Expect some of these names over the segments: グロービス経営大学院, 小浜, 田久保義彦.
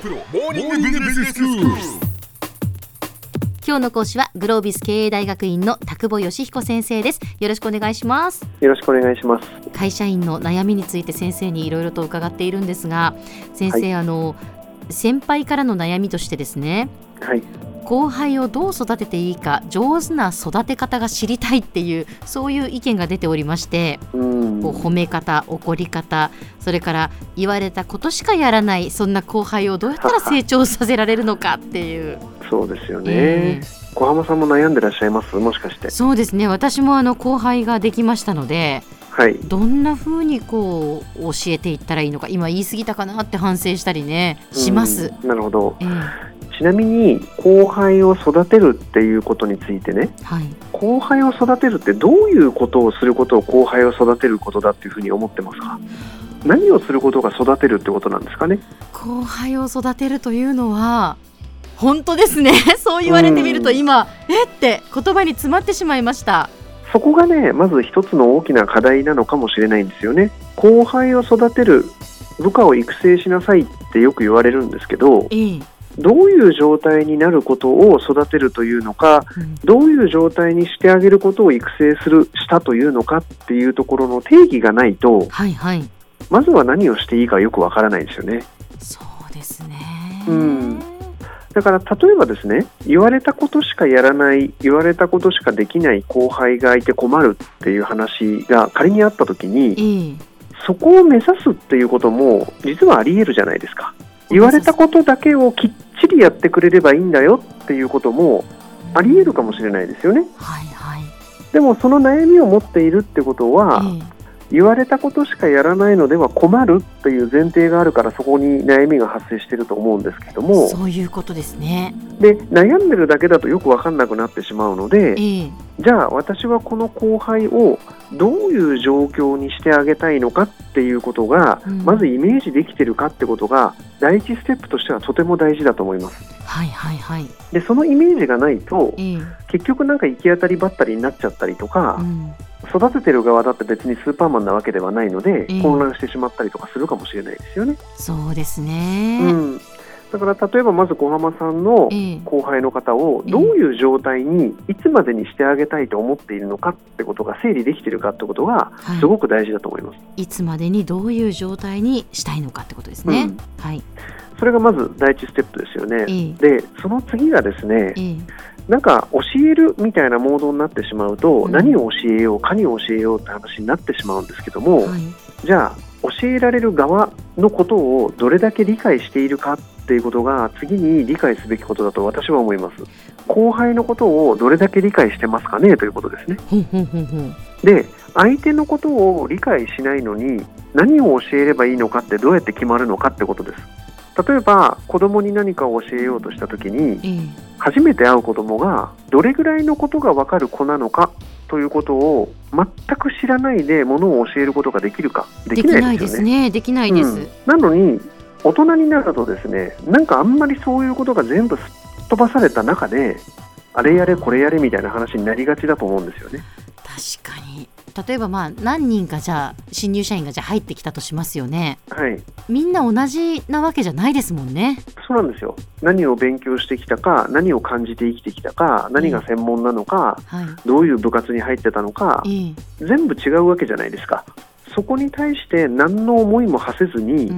プロモーニングビジネススクール。今日の講師はグロービス経営大学院の田久保義彦先生です。よろしくお願いします。よろしくお願いします。会社員の悩みについて先生にいろいろと伺っているんですが、先生、はい、先輩からの悩みとしてですね、はい、後輩をどう育てていいか上手な育て方が知りたいっていう、そういう意見が出ておりまして、こう褒め方、怒り方、それから言われたことしかやらない、そんな後輩をどうやったら成長させられるのかっていうそうですよね、小浜さんも悩んでらっしゃいます？もしかして。そうですね、私も後輩ができましたので、はい、どんな風にこう教えていったらいいのか、今言い過ぎたかなって反省したりねします。なるほど、ちなみに後輩を育てるっていうことについてね、はい、後輩を育てるってどういうことをすることを後輩を育てることだっていうふうに思ってますか？何をすることが育てるってことなんですかね。後輩を育てるというのは本当ですねそう言われてみると今って言葉に詰まってしまいました。そこがね、まず一つの大きな課題なのかもしれないんですよね。後輩を育てる、部下を育成しなさいってよく言われるんですけど、どういう状態になることを育てるというのか、どういう状態にしてあげることを育成したというのかっていうところの定義がないと、はいはい、まずは何をしていいかよくわからないですよね。そうですね、だから例えばですね、言われたことしかやらない、言われたことしかできない後輩がいて困るっていう話が仮にあったときに、そこを目指すっていうことも実はあり得るじゃないですか。言われたことだけをきっちりやってくれればいいんだよっていうこともあり得るかもしれないですよね。はいはい。でもその悩みを持っているってことは、言われたことしかやらないのでは困るという前提があるから、そこに悩みが発生していると思うんですけども、そういうことですね。で、悩んでるだけだとよく分かんなくなってしまうので、じゃあ私はこの後輩をどういう状況にしてあげたいのかっていうことが、まずイメージできてるかってことが第一ステップとしてはとても大事だと思います。はいはいはい。で、そのイメージがないと、結局なんか行き当たりばったりになっちゃったりとか、育ててる側だって別にスーパーマンなわけではないので、混乱してしまったりとかするかもしれないですよね。そうですね、だから例えばまず小浜さんの後輩の方をどういう状態にいつまでにしてあげたいと思っているのかってことが整理できているかってことがすごく大事だと思います、いつまでにどういう状態にしたいのかってことですね、それがまず第一ステップですよね、で、その次がですね、なんか教えるみたいなモードになってしまうと、何を教えよう、かに教えようって話になってしまうんですけども、じゃあ教えられる側のことをどれだけ理解しているかっていうことが次に理解すべきことだと私は思います。後輩のことをどれだけ理解してますかねということですねで、相手のことを理解しないのに何を教えればいいのかってどうやって決まるのかってことです。例えば子供に何かを教えようとしたときに、初めて会う子供がどれぐらいのことが分かる子なのかということを全く知らないでものを教えることができるかできないですよね。できないですね。できないです。なのに大人になるとですね、なんかあんまりそういうことが全部すっ飛ばされた中で、あれやれこれやれみたいな話になりがちだと思うんですよね。確かに。例えば何人かじゃあ新入社員がじゃあ入ってきたとしますよね、みんな同じなわけじゃないですもんね。そうなんですよ。何を勉強してきたか、何を感じて生きてきたか、何が専門なのか、どういう部活に入ってたのか、全部違うわけじゃないですか。そこに対して何の思いも馳せずに、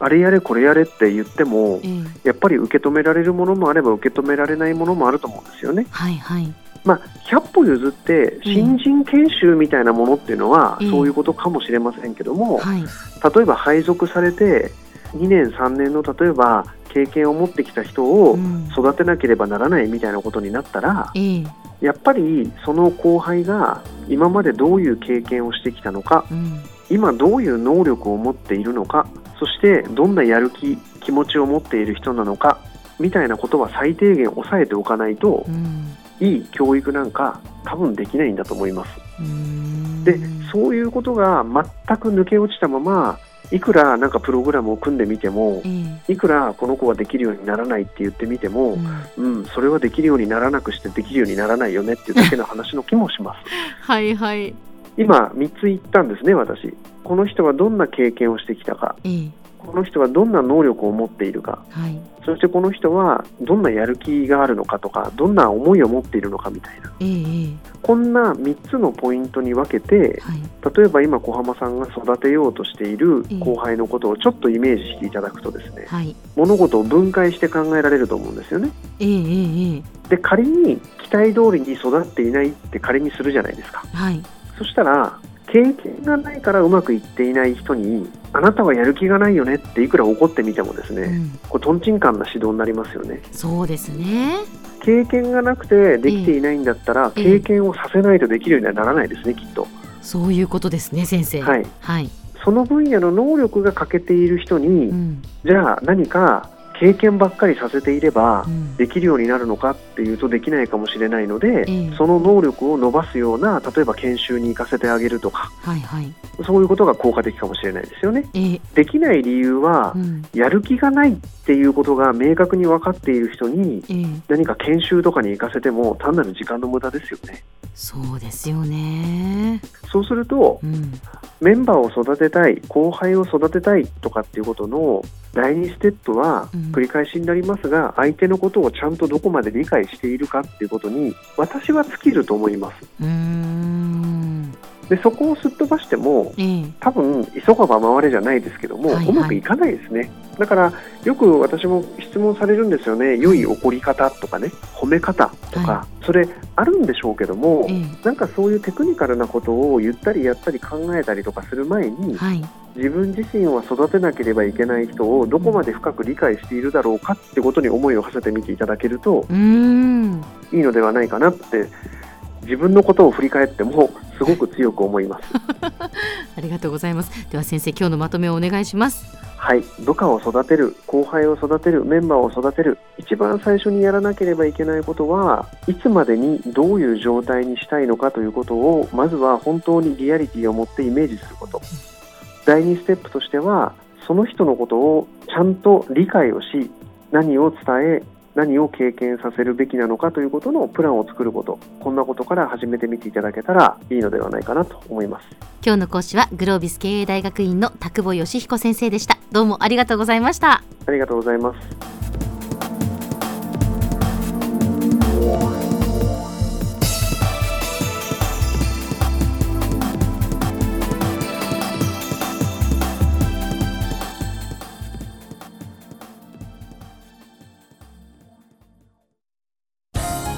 あれやれこれやれって言っても、やっぱり受け止められるものもあれば受け止められないものもあると思うんですよね。はいはい。100歩譲って新人研修みたいなものっていうのはそういうことかもしれませんけども、例えば配属されて2年3年の例えば経験を持ってきた人を育てなければならないみたいなことになったら、やっぱりその後輩が今までどういう経験をしてきたのか、今どういう能力を持っているのか、そしてどんなやる気、気持ちを持っている人なのかみたいなことは最低限抑えておかないと、いい教育なんか多分できないんだと思います。で、そういうことが全く抜け落ちたまま、いくらなんかプログラムを組んでみても、いくらこの子はできるようにならないって言ってみても、それはできるようにならなくしてできるようにならないよねっていうだけの話の気もしますはいはい。今3つ言ったんですね、私。この人はどんな経験をしてきたか、この人はどんな能力を持っているか、はい、そしてこの人はどんなやる気があるのかとか、どんな思いを持っているのかみたいな、こんな3つのポイントに分けて、はい、例えば今小浜さんが育てようとしている後輩のことをちょっとイメージしていただくとですね、はい、物事を分解して考えられると思うんですよね、で仮に期待通りに育っていないって仮にするじゃないですか、はい、そしたら経験がないからうまくいっていない人に、あなたはやる気がないよねっていくら怒ってみてもですね、これトンチンカンな指導になりますよね。そうですね。経験がなくてできていないんだったら、経験をさせないとできるようにはならないですね、きっと。そういうことですね、先生。はい、はい、その分野の能力が欠けている人に、じゃあ何か経験ばっかりさせていればできるようになるのかっていうとできないかもしれないので、その能力を伸ばすような、例えば研修に行かせてあげるとか、はいはい、そういうことが効果的かもしれないですよね、できない理由は、やる気がないっていうことが明確に分かっている人に、何か研修とかに行かせても単なる時間の無駄ですよね。そうですよね。そうすると、メンバーを育てたい、後輩を育てたいとかっていうことの第2ステップは繰り返しになりますが、相手のことをちゃんとどこまで理解しているかっていうことに私は尽きると思います。でそこをすっ飛ばしても、多分急がば回れじゃないですけども、うまくいかないですね。だからよく私も質問されるんですよね、良い怒り方とかね、褒め方とか、それあるんでしょうけども、なんかそういうテクニカルなことを言ったりやったり考えたりとかする前に、自分自身は育てなければいけない人をどこまで深く理解しているだろうかってことに思いを馳せてみていただけるといいのではないかなって、自分のことを振り返ってもすごく強く思いますありがとうございます。では先生、今日のまとめをお願いします。はい、部下を育てる、後輩を育てる、メンバーを育てる、一番最初にやらなければいけないことは、いつまでにどういう状態にしたいのかということを、まずは本当にリアリティを持ってイメージすること。第2ステップとしては、その人のことをちゃんと理解をし、何を伝え何を経験させるべきなのかということのプランを作ること、こんなことから始めてみていただけたらいいのではないかなと思います。今日の講師はグロービス経営大学院の田久保義彦先生でした。どうもありがとうございました。ありがとうございます。